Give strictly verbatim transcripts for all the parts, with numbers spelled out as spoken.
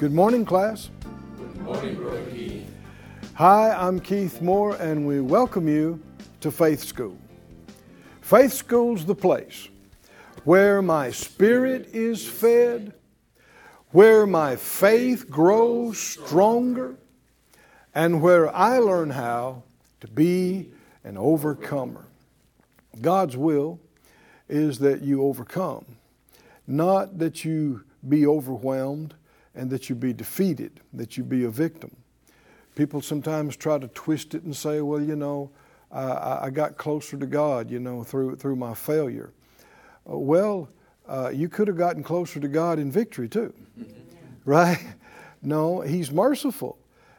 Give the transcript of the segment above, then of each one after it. Good morning, class. Good morning, Brother Keith. Hi, I'm Keith Moore, and we welcome you to Faith School. Faith School's the place where my spirit is fed, where my faith grows stronger, and where I learn how to be an overcomer. God's will is that you overcome, not that you be overwhelmed, and that you be defeated, that you be a victim. People sometimes try to twist it and say, well, you know, I, I got closer to God, you know, through through my failure. Uh, well, uh, you could have gotten closer to God in victory too, right? No, He's merciful,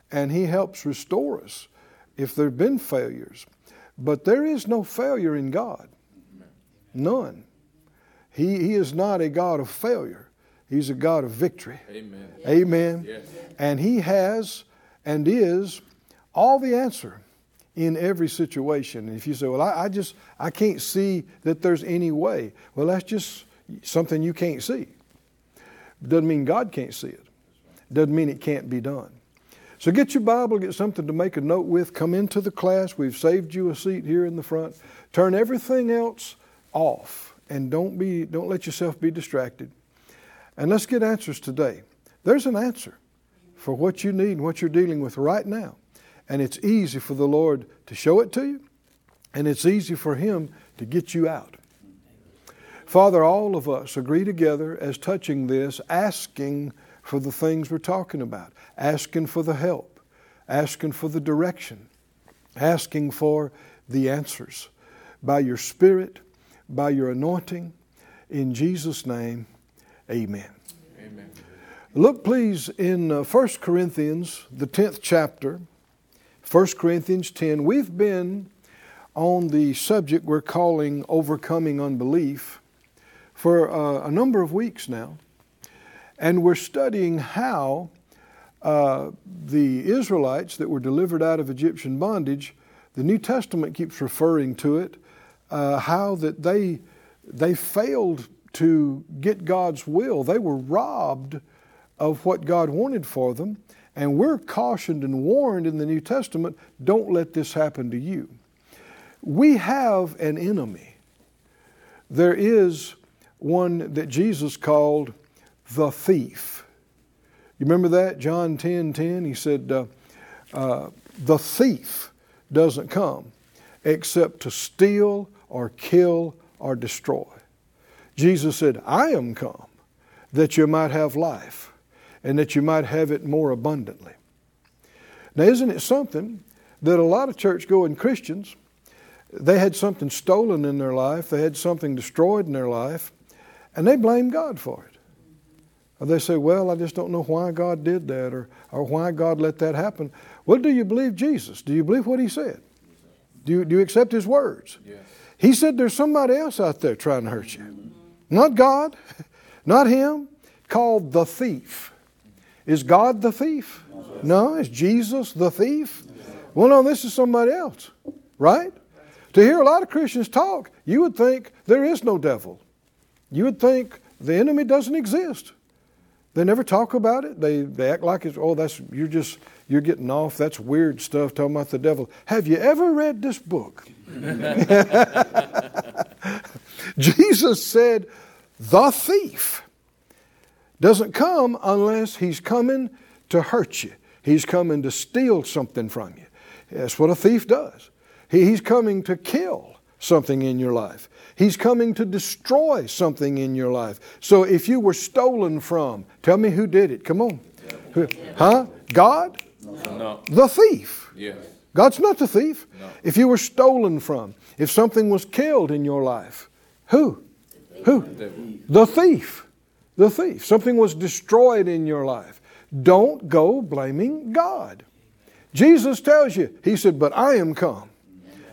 and He helps restore us if there have been failures. But there is no failure in God, none. He, he is not a God of failure. He's a God of victory. Amen. Amen. Yes. And He has and is all the answer in every situation. And if you say, well, I, I just, I can't see that there's any way. Well, that's just something you can't see. Doesn't mean God can't see it. Doesn't mean it can't be done. So get your Bible, get something to make a note with. Come into the class. We've saved you a seat here in the front. Turn everything else off and don't be, don't let yourself be distracted. And let's get answers today. There's an answer for what you need and what you're dealing with right now. And it's easy for the Lord to show it to you, and it's easy for Him to get you out. Father, all of us agree together as touching this, asking for the things we're talking about, asking for the help, asking for the direction, asking for the answers by your Spirit, by your anointing. In Jesus' name, amen. Amen. Look, please, in uh, First Corinthians, the tenth chapter, First Corinthians ten, we've been on the subject we're calling overcoming unbelief for uh, a number of weeks now. And we're studying how uh, the Israelites that were delivered out of Egyptian bondage, the New Testament keeps referring to it, uh, how that they they failed to get God's will. They were robbed of what God wanted for them. And we're cautioned and warned in the New Testament, don't let this happen to you. We have an enemy. There is one that Jesus called the thief. You remember that? John ten ten, He said, uh, uh, the thief doesn't come except to steal or kill or destroy. Jesus said, I am come that you might have life and that you might have it more abundantly. Now, isn't it something that a lot of church-going Christians, they had something stolen in their life, they had something destroyed in their life, and they blame God for it. Or they say, well, I just don't know why God did that or, or why God let that happen. Well, do you believe Jesus? Do you believe what He said? Do you, do you accept His words? Yes. He said there's somebody else out there trying to hurt you. Not God, not Him, called the thief. Is God the thief? No, is Jesus the thief? Well, no, this is somebody else, right? To hear a lot of Christians talk, you would think there is no devil. You would think the enemy doesn't exist. They never talk about it. They they act like it's, oh, that's you're just, you're getting off. That's weird stuff, talking about the devil. Have you ever read this book? Jesus said, the thief doesn't come unless he's coming to hurt you. He's coming to steal something from you. That's what a thief does. He, he's coming to kill something in your life. He's coming to destroy something in your life. So if you were stolen from, tell me who did it. Come on. Yeah. Huh? God? No. The thief. Yes. God's not the thief. No. If you were stolen from, if something was killed in your life, who? Who? The thief. The thief. Something was destroyed in your life. Don't go blaming God. Jesus tells you, he said, but I am come.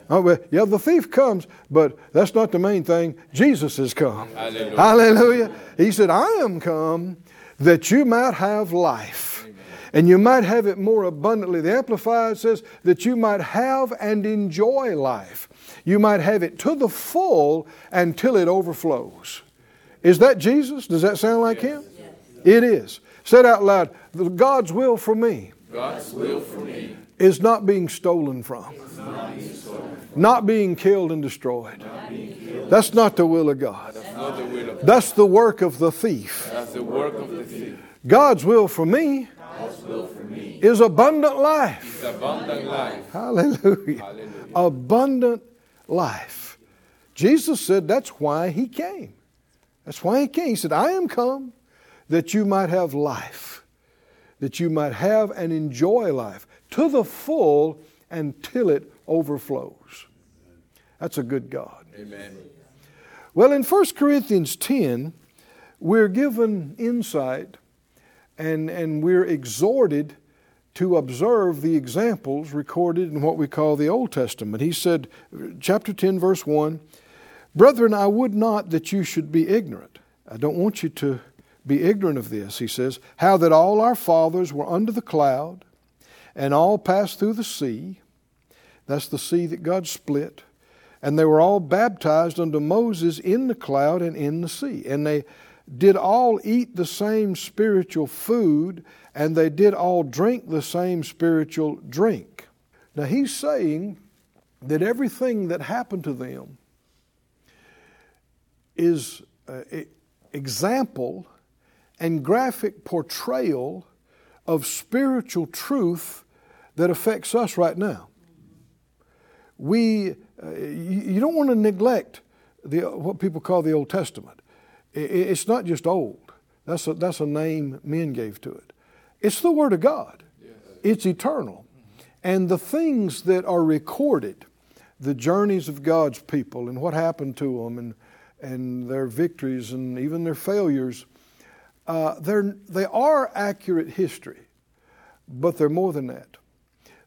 Oh, well, yeah, the thief comes, but that's not the main thing. Jesus has come. Hallelujah. Hallelujah. He said, I am come that you might have life. Amen. And you might have it more abundantly. The Amplified says that you might have and enjoy life. You might have it to the full until it overflows. Is that Jesus? Does that sound like yes. him? Yes. It is. Said out loud, God's will for me. God's will for me. Is not being stolen from. Not being, stolen from. Not being killed and destroyed. Not being killed. That's not the will of God. That's, not the, will of God. That's the work of the thief. That's the work of the thief. God's will for me, God's will for me is abundant life. Is abundant life. Hallelujah. Hallelujah. Abundant life. Jesus said that's why he came. That's why he came. He said, I am come that you might have life. That you might have and enjoy life. To the full until it overflows. That's a good God. Amen. Well, in First Corinthians ten, we're given insight and, and we're exhorted to observe the examples recorded in what we call the Old Testament. He said, chapter ten, verse one, brethren, I would not that you should be ignorant. I don't want you to be ignorant of this, he says, how that all our fathers were under the cloud, and all passed through the sea. That's the sea that God split. And they were all baptized unto Moses in the cloud and in the sea. And they did all eat the same spiritual food, and they did all drink the same spiritual drink. Now he's saying that everything that happened to them is an example and graphic portrayal of spiritual truth that affects us right now. We, uh, you, you don't want to neglect the what people call the Old Testament. It, it's not just old. That's a, that's a name men gave to it. It's the Word of God. Yes. It's eternal. And the things that are recorded, the journeys of God's people and what happened to them and, and their victories and even their failures, uh, they're, they are accurate history. But they're more than that.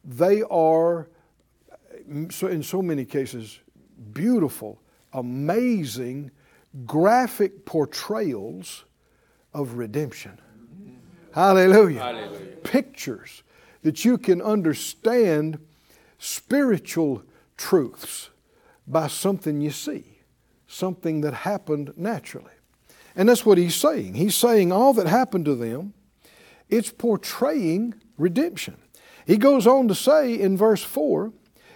They are, in so many cases, beautiful, amazing, graphic portrayals of redemption. Hallelujah. Hallelujah. Pictures that you can understand spiritual truths by something you see, something that happened naturally. And that's what he's saying. He's saying all that happened to them, it's portraying redemption. He goes on to say in verse four,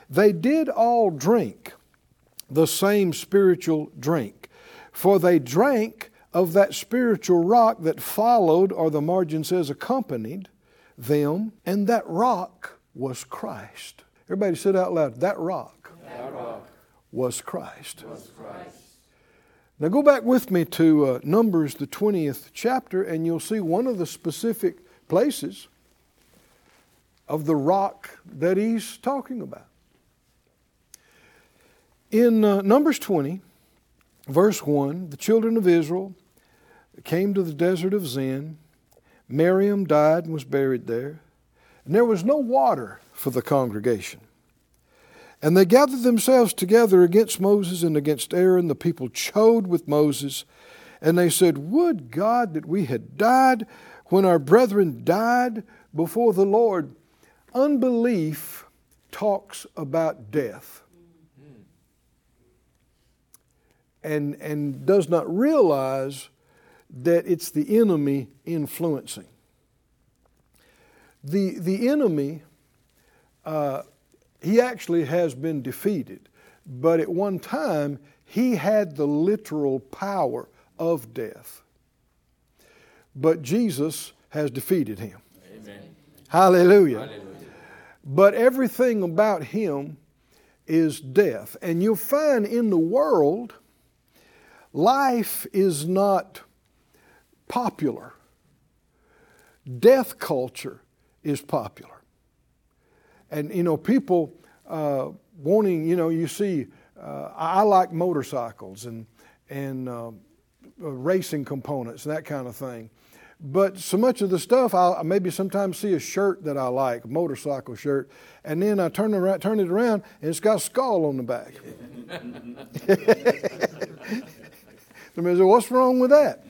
they did all drink the same spiritual drink, for they drank of that spiritual rock that followed, or the margin says accompanied them, and that rock was Christ. Everybody said out loud, that rock, that rock was Christ. Was Christ. Now go back with me to uh, Numbers, the twentieth chapter, and you'll see one of the specific places of the rock that he's talking about. In uh, Numbers twenty, verse one, the children of Israel came to the desert of Zin. Miriam died and was buried there. And there was no water for the congregation. And they gathered themselves together against Moses and against Aaron. The people chode with Moses. And they said, would God that we had died when our brethren died before the Lord. Unbelief talks about death. And, and does not realize that it's the enemy influencing. The, the enemy... Uh, He actually has been defeated, but at one time he had the literal power of death. But Jesus has defeated him. Amen. Hallelujah. Hallelujah. But everything about him is death. And you'll find in the world, life is not popular. Death culture is popular. And, you know, people uh, wanting, you know, you see, uh, I like motorcycles and, and uh, racing components and that kind of thing. But so much of the stuff, I'll maybe sometimes see a shirt that I like, a motorcycle shirt, and then I turn, around, turn it around, and it's got a skull on the back. Somebody says, what's wrong with that?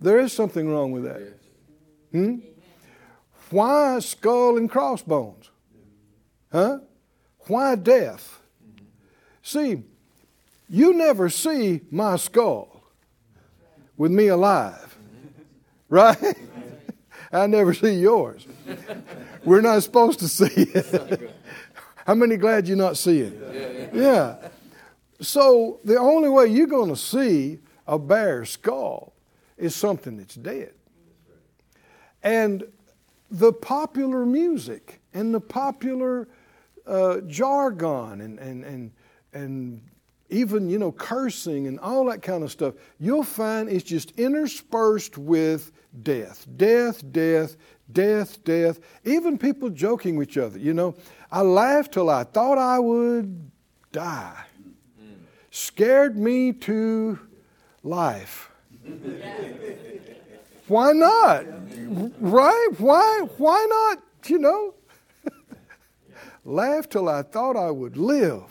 There is something wrong with that. Hmm? Why skull and crossbones? Huh? Why death? See, you never see my skull with me alive. Right? I never see yours. We're not supposed to see it. How many glad you're not seeing? Yeah. So the only way you're going to see a bare skull is something that's dead. And the popular music and the popular uh, jargon and, and, and, and even, you know, cursing and all that kind of stuff, you'll find it's just interspersed with death, death, death, death, death. Even people joking with each other, you know. I laughed till I thought I would die. Mm. Scared me to life. Why not? Right? Why? Why not? You know? Laugh till I thought I would live.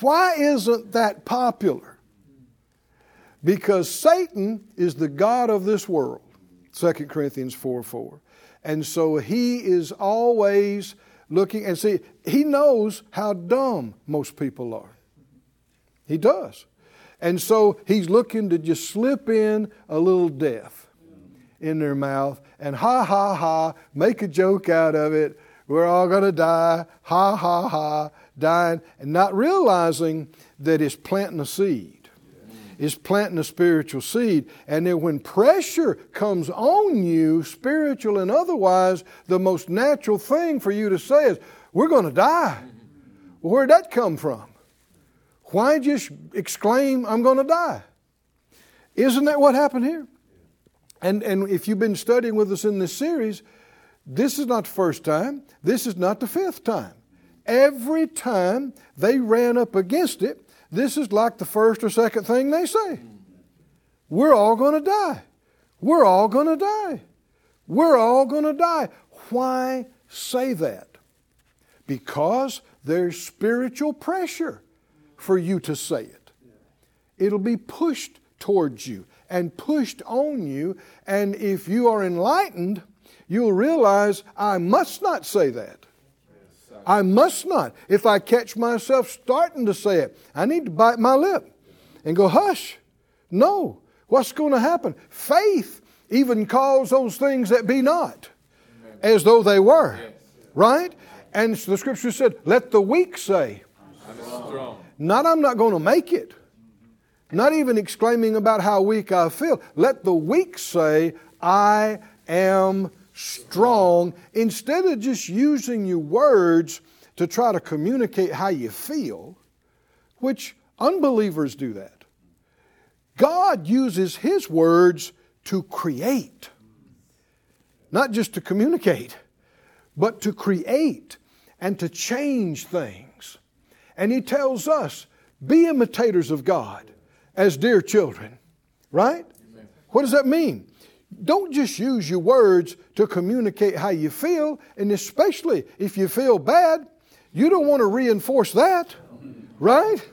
Why isn't that popular? Because Satan is the god of this world. Second Corinthians four four. And so he is always looking, and see, he knows how dumb most people are. He does. And so he's looking to just slip in a little death in their mouth and ha, ha, ha, make a joke out of it. We're all going to die, ha, ha, ha, dying, and not realizing that it's planting a seed. It's planting a spiritual seed. And then when pressure comes on you, spiritual and otherwise, the most natural thing for you to say is, we're going to die. Well, where'd that come from? Why just exclaim, I'm going to die? Isn't that what happened here? And and if you've been studying with us in this series, this is not the first time. This is not the fifth time. Every time they ran up against it, this is like the first or second thing they say. We're all going to die. We're all going to die. We're all going to die. Why say that? Because there's spiritual pressure for you to say it. It'll be pushed towards you and pushed on you. And if you are enlightened, you'll realize I must not say that. I must not. If I catch myself starting to say it, I need to bite my lip and go, hush. No. What's going to happen? Faith even calls those things that be not as though they were. Right? And the scripture said, let the weak say, I'm strong. Not I'm not going to make it. Not even exclaiming about how weak I feel. Let the weak say, I am strong. Instead of just using your words to try to communicate how you feel, which unbelievers do that. God uses His words to create. Not just to communicate, but to create and to change things. And He tells us, be imitators of God as dear children. Right? Amen. What does that mean? Don't just use your words to communicate how you feel. And especially if you feel bad, you don't want to reinforce that. Right?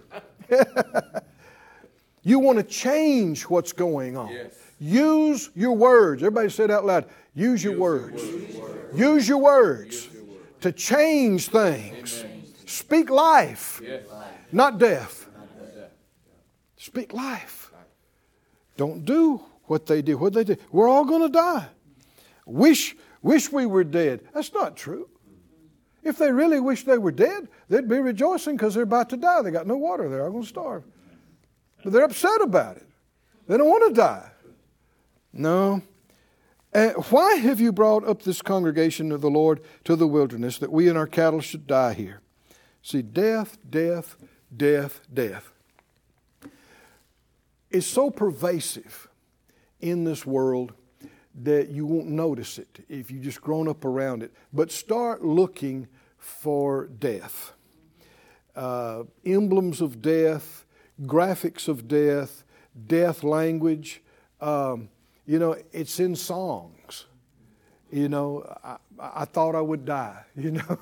You want to change what's going on. Yes. Use your words. Everybody say it out loud. Use your, use words. your words. Use your words, use your words. to change things. Amen. Speak life, yes. not death. Not Speak life. Don't do what they do. What they do. We're all going to die. Wish, wish we were dead. That's not true. If they really wish they were dead, they'd be rejoicing because they're about to die. They got no water. They're all going to starve. But they're upset about it. They don't want to die. No. Uh, why have you brought up this congregation of the Lord to the wilderness that we and our cattle should die here? See, death, death, death, death is so pervasive in this world that you won't notice it if you've just grown up around it. But start looking for death. Uh, emblems of death, graphics of death, death language, Um, you know, it's in songs. You know, I, I thought I would die, you know,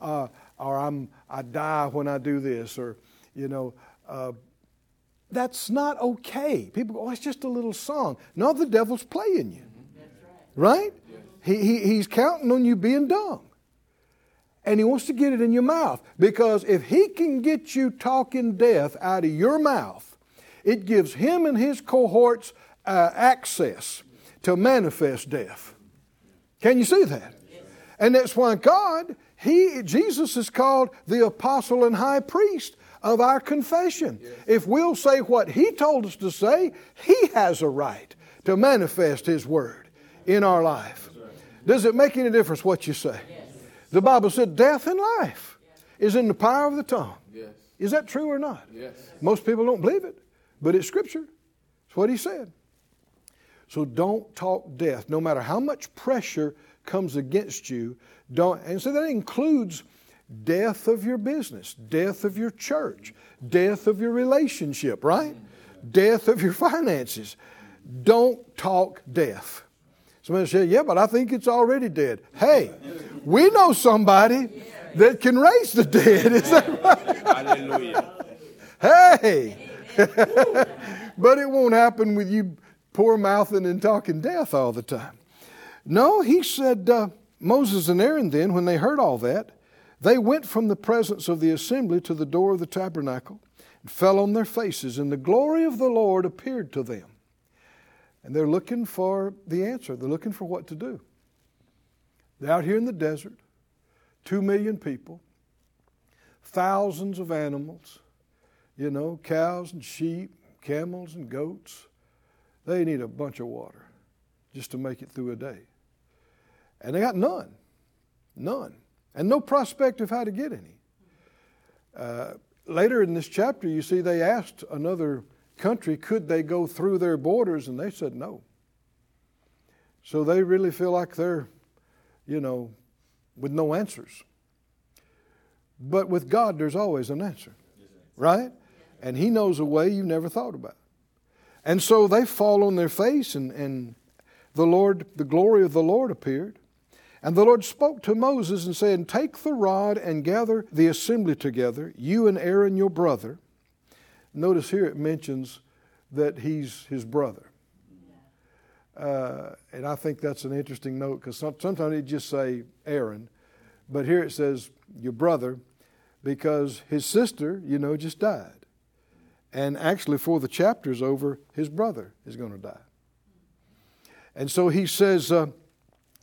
uh, or I'm, I die when I do this, or, you know, uh, that's not okay. People go, oh, it's just a little song. No, the devil's playing you. That's right? right? Yes. He, he He's counting on you being dumb. And he wants to get it in your mouth, because if he can get you talking death out of your mouth, it gives him and his cohorts uh, access to manifest death. Can you see that? Yes. And that's why God, he, Jesus is called the apostle and high priest of our confession. Yes. If we'll say what he told us to say, he has a right to manifest his word in our life. Right. Does it make any difference what you say? Yes. The Bible said death and life is in the power of the tongue. Yes. Is that true or not? Yes. Most people don't believe it, but it's Scripture. It's what he said. So don't talk death. No matter how much pressure comes against you, don't. And so that includes death of your business, death of your church, death of your relationship, right? Death of your finances. Don't talk death. Somebody said, yeah, but I think it's already dead. Hey, we know somebody that can raise the dead. Is that right? Hallelujah. Hey. But it won't happen with you poor mouthing and talking death all the time. No, he said, uh, Moses and Aaron then, when they heard all that, they went from the presence of the assembly to the door of the tabernacle and fell on their faces, and the glory of the Lord appeared to them. And they're looking for the answer. They're looking for what to do. They're out here in the desert, two million people, thousands of animals, you know, cows and sheep, camels and goats. They need a bunch of water just to make it through a day. And they got none, none, and no prospect of how to get any. Uh, later in this chapter, you see they asked another country, could they go through their borders? And they said no. So they really feel like they're, you know, with no answers. But with God, there's always an answer, right? And he knows a way you never thought about. And so they fall on their face, and, and the Lord, the glory of the Lord appeared. And the Lord spoke to Moses and said, take the rod and gather the assembly together, you and Aaron your brother. Notice here it mentions that he's his brother. Uh, and I think that's an interesting note, because some, sometimes they just say Aaron. But here it says your brother, because his sister, you know, just died. And actually, before the chapter's over, his brother is going to die. And so he says, uh,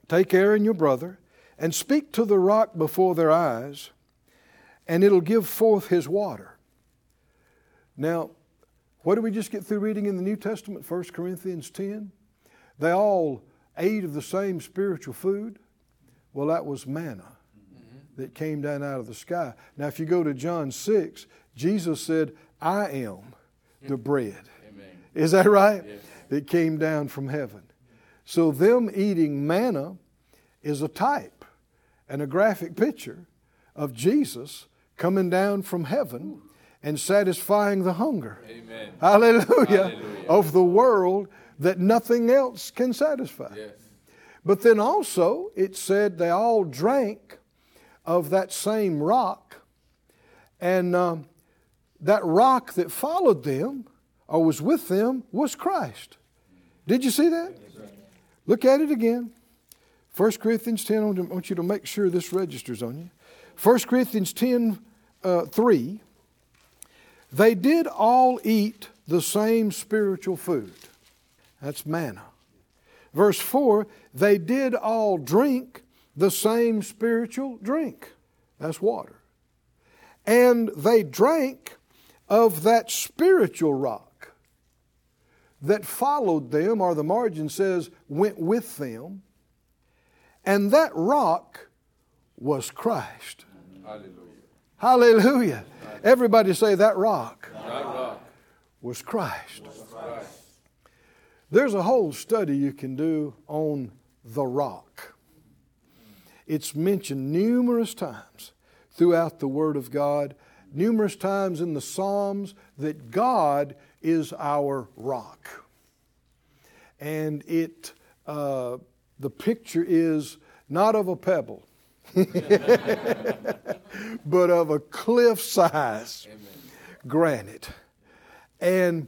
take Aaron, your brother, and speak to the rock before their eyes, and it'll give forth his water. Now, what did we just get through reading in the New Testament? First Corinthians ten. They all ate of the same spiritual food. Well, that was manna that came down out of the sky. Now, if you go to John six, Jesus said, I am the bread. Amen. Is that right? Yes. That came down from heaven. So them eating manna is a type and a graphic picture of Jesus coming down from heaven and satisfying the hunger. Amen. Hallelujah. Hallelujah. Of the world that nothing else can satisfy. Yes. But then also it said they all drank of that same rock, and um, that rock that followed them or was with them was Christ. Did you see that? Look at it again. First Corinthians ten, I want you to make sure this registers on you. First Corinthians ten, uh, three, they did all eat the same spiritual food. That's manna. Verse four, they did all drink the same spiritual drink. That's water. And they drank of that spiritual rock that followed them, or the margin says, went with them. And that rock was Christ. Hallelujah. Hallelujah. Hallelujah. Everybody say, that rock, that rock was Christ. Was Christ. There's a whole study you can do on the rock. It's mentioned numerous times throughout the Word of God, numerous times in the Psalms, that God is our rock. and it uh, the picture is not of a pebble, but of a cliff-sized granite, and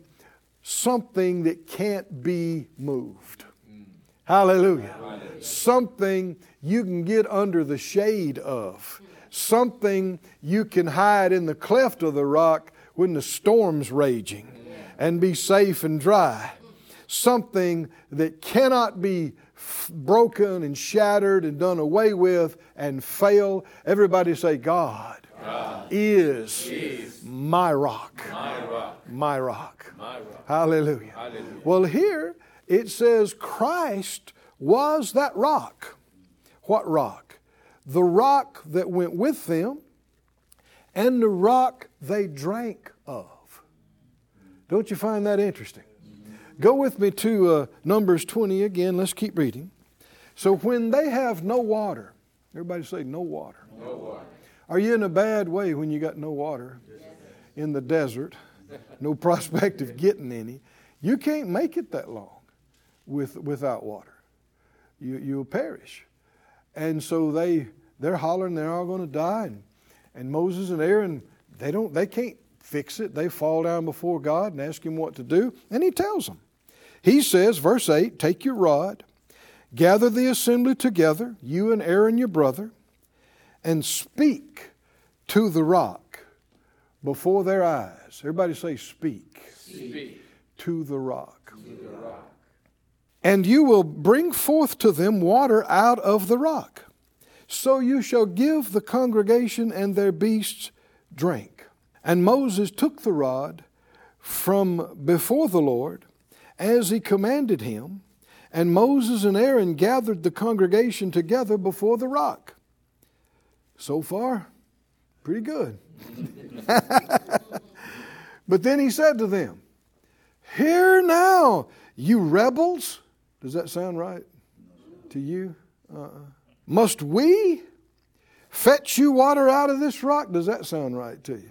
something that can't be moved. Mm. Hallelujah. Hallelujah. Something you can get under the shade of. Something you can hide in the cleft of the rock when the storm's raging and be safe and dry. Something that cannot be f- broken and shattered and done away with and fail. Everybody say, God, God is, is my rock. My rock. My rock. My rock. Hallelujah. Hallelujah. Well, here it says Christ was that rock. What rock? The rock that went with them and the rock they drank of. Don't you find that interesting? Go with me to uh, Numbers twenty again. Let's keep reading. So when they have no water, everybody say no water. No water. Are you in a bad way when you got no water? Yes. In the desert? No prospect of getting any. You can't make it that long with without water. You, you'll perish. And so they, they're hollering, they're all going to die. And, and Moses and Aaron, they don't, they can't fix it. They fall down before God and ask Him what to do. And He tells them. He says, verse eight, take your rod, gather the assembly together, you and Aaron your brother, and speak to the rock before their eyes. Everybody say, speak. Speak. To the rock. To the rock. And you will bring forth to them water out of the rock. So you shall give the congregation and their beasts drink. And Moses took the rod from before the Lord as He commanded him. And Moses and Aaron gathered the congregation together before the rock. So far, pretty good. But then He said to them, hear now, you rebels. Does that sound right to you? Uh-uh. Must we fetch you water out of this rock? Does that sound right to you?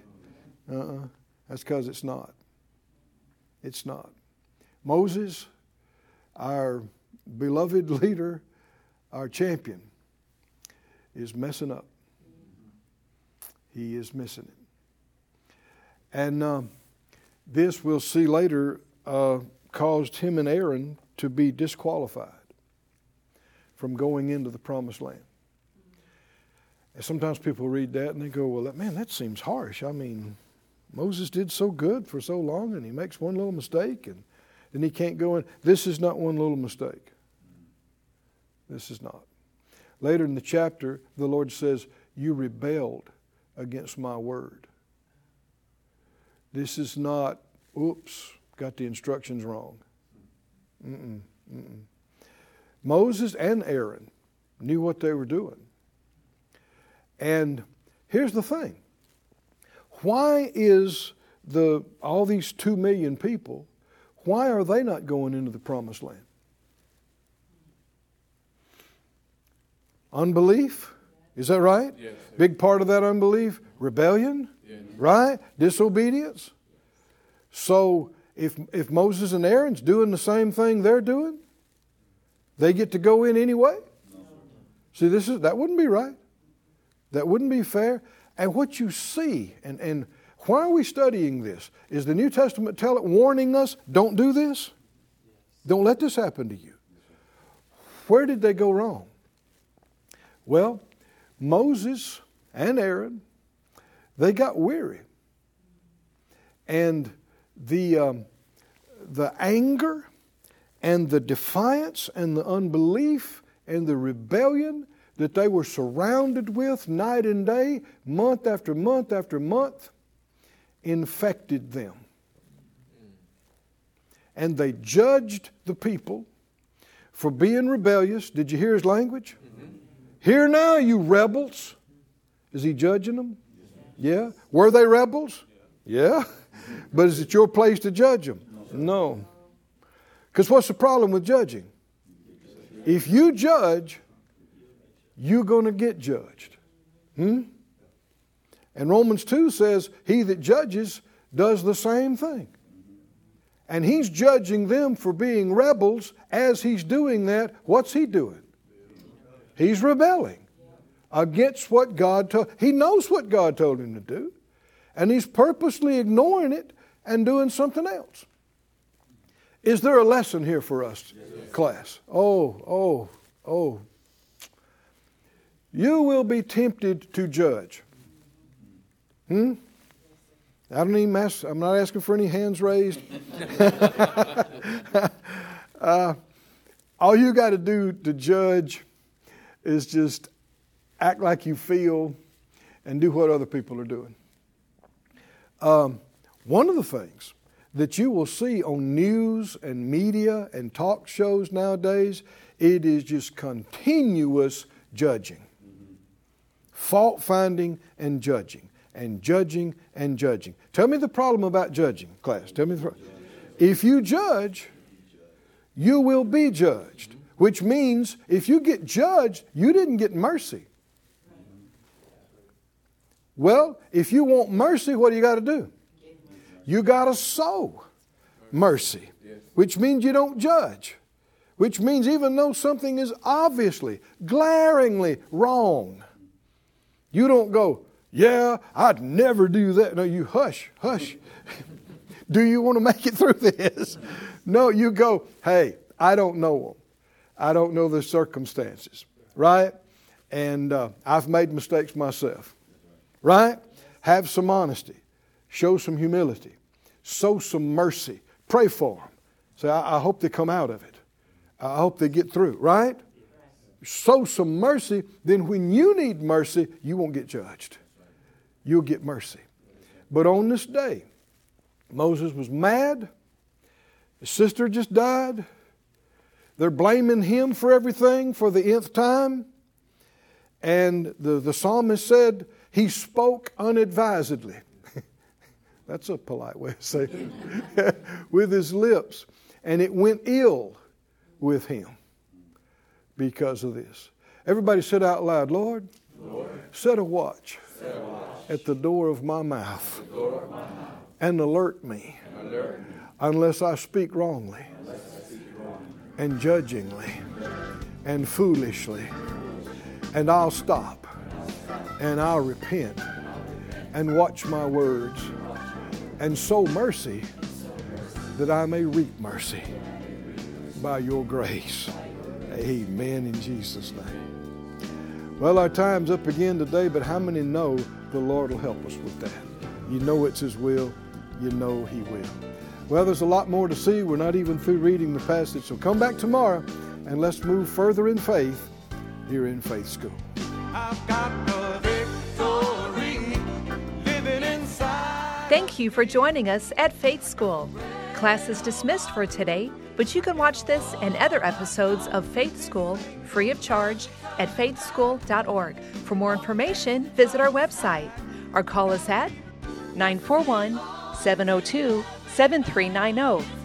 Uh-uh. That's because it's not. It's not. Moses, our beloved leader, our champion, is messing up. He is missing it. And um, this we'll see later uh, caused him and Aaron to be disqualified from going into the promised land. And sometimes people read that and they go, well, that, man, that seems harsh. I mean, Moses did so good for so long and he makes one little mistake and then he can't go in. This is not one little mistake. This is not. Later in the chapter, the Lord says, you rebelled against my word. This is not, oops, got the instructions wrong. Mm-mm, mm-mm. Moses and Aaron knew what they were doing. And here's the thing. Why is the all these two million people, why are they not going into the promised land? Unbelief? Is that right? Yes. Big part of that unbelief, rebellion, yes. Right? Disobedience. So if if Moses and Aaron's doing the same thing they're doing, they get to go in anyway? No. See, this is that wouldn't be right. That wouldn't be fair. And what you see, and, and why are we studying this? Is the New Testament tell it, warning us, don't do this? Don't let this happen to you. Where did they go wrong? Well, Moses and Aaron, they got weary. And the um, the anger and the defiance and the unbelief and the rebellion that they were surrounded with night and day, month after month after month, infected them. And they judged the people for being rebellious. Did you hear his language? Mm-hmm. Hear now, you rebels. Is he judging them? Yeah. Were they rebels? Yeah. But is it your place to judge them? No. Because what's the problem with judging? If you judge, you're going to get judged. Hmm? And Romans two says, he that judges does the same thing. And he's judging them for being rebels. As he's doing that, what's he doing? He's rebelling against what God told. He knows what God told him to do. And he's purposely ignoring it and doing something else. Is there a lesson here for us, yes, class? Oh, oh, oh. You will be tempted to judge. Hmm? I don't even ask, I'm not asking for any hands raised. uh, all you got to do to judge is just act like you feel and do what other people are doing. Um, one of the things that you will see on news and media and talk shows nowadays, it is just continuous judging, mm-hmm. fault finding and judging and judging and judging. Tell me the problem about judging, class. Tell me the problem. If you judge, you will be judged, which means if you get judged, you didn't get mercy. Well, if you want mercy, what do you got to do? You got to sow mercy, which means you don't judge, which means even though something is obviously, glaringly wrong, you don't go, yeah, I'd never do that. No, you hush, hush. Do you want to make it through this? No, you go, hey, I don't know them. I don't know the circumstances, right? And uh, I've made mistakes myself, right? Have some honesty. Show some humility. Sow some mercy. Pray for them. Say, I, I hope they come out of it. I hope they get through, right? Sow some mercy. Then when you need mercy, you won't get judged. You'll get mercy. But on this day, Moses was mad. His sister just died. They're blaming him for everything for the nth time. And the, the psalmist said, he spoke unadvisedly. That's a polite way of saying it. With his lips. And it went ill with him because of this. Everybody said out loud, Lord, Lord, set a watch. Set a watch. At the door of my mouth, of my mouth. And, alert me, and alert me unless I speak wrongly, I speak wrongly. And judgingly and foolishly, and I'll stop and I'll repent and watch my words and sow mercy that I may reap mercy by your grace. Amen in Jesus' name. Well, our time's up again today, but how many know the Lord will help us with that? You know it's His will. You know He will. Well, there's a lot more to see. We're not even through reading the passage. So come back tomorrow and let's move further in faith here in Faith School. I've got the victory living inside. Thank you for joining us at Faith School. Class is dismissed for today, but you can watch this and other episodes of Faith School free of charge at faith school dot org. For more information, visit our website or call us at nine four one, seven oh two, seven three nine oh.